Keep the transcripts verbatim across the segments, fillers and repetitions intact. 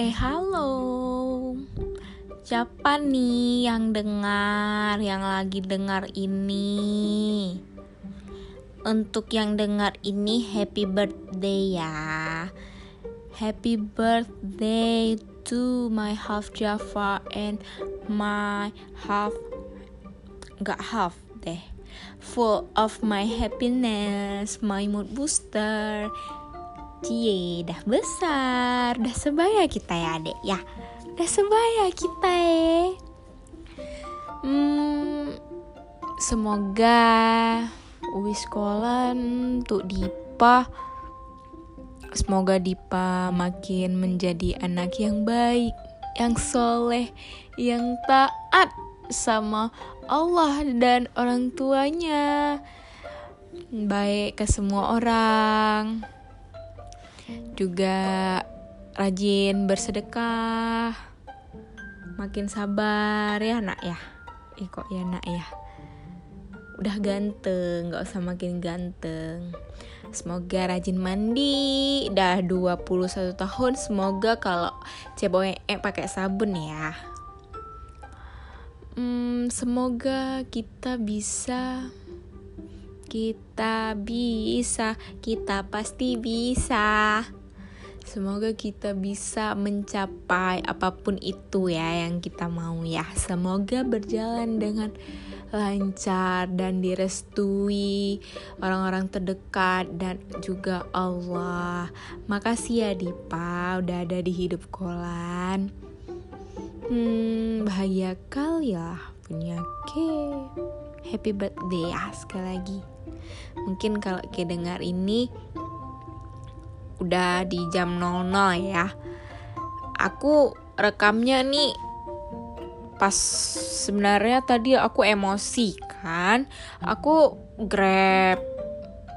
Eh halo, siapa nih yang dengar, yang lagi dengar ini? Untuk yang dengar ini, happy birthday ya. Happy birthday to my half Jafar and my half Gak half deh full of my happiness, my mood booster. Cie, dah besar, dah sebaya kita ya adek ya, dah sebaya kita eh. Hmm, semoga uwi sekolah untuk Dipa, semoga Dipa makin menjadi anak yang baik, yang soleh, yang taat sama Allah dan orang tuanya, baik ke semua orang. Juga rajin bersedekah, makin sabar ya nak ya. Eh kok ya nak ya, udah ganteng, gak usah makin ganteng. Semoga rajin mandi, dah dua puluh satu tahun, semoga kalau cebong eh pakai sabun ya. hmm, Semoga kita bisa Kita bisa, kita pasti bisa. Semoga kita bisa mencapai apapun itu ya yang kita mau ya. Semoga berjalan dengan lancar dan direstui orang-orang terdekat dan juga Allah. Makasih ya Dipa, udah ada di hidup kolan. Hmm, bahagia kali lah punya ke. Happy birthday ya sekali lagi. Mungkin kalau kayak dengar ini udah di jam nol nol ya. Aku rekamnya nih pas sebenarnya tadi aku emosi kan. Aku grab.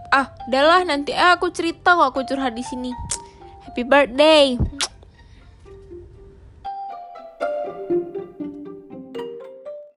Ah, udahlah nanti aku cerita kok, aku curhat di sini. Happy birthday.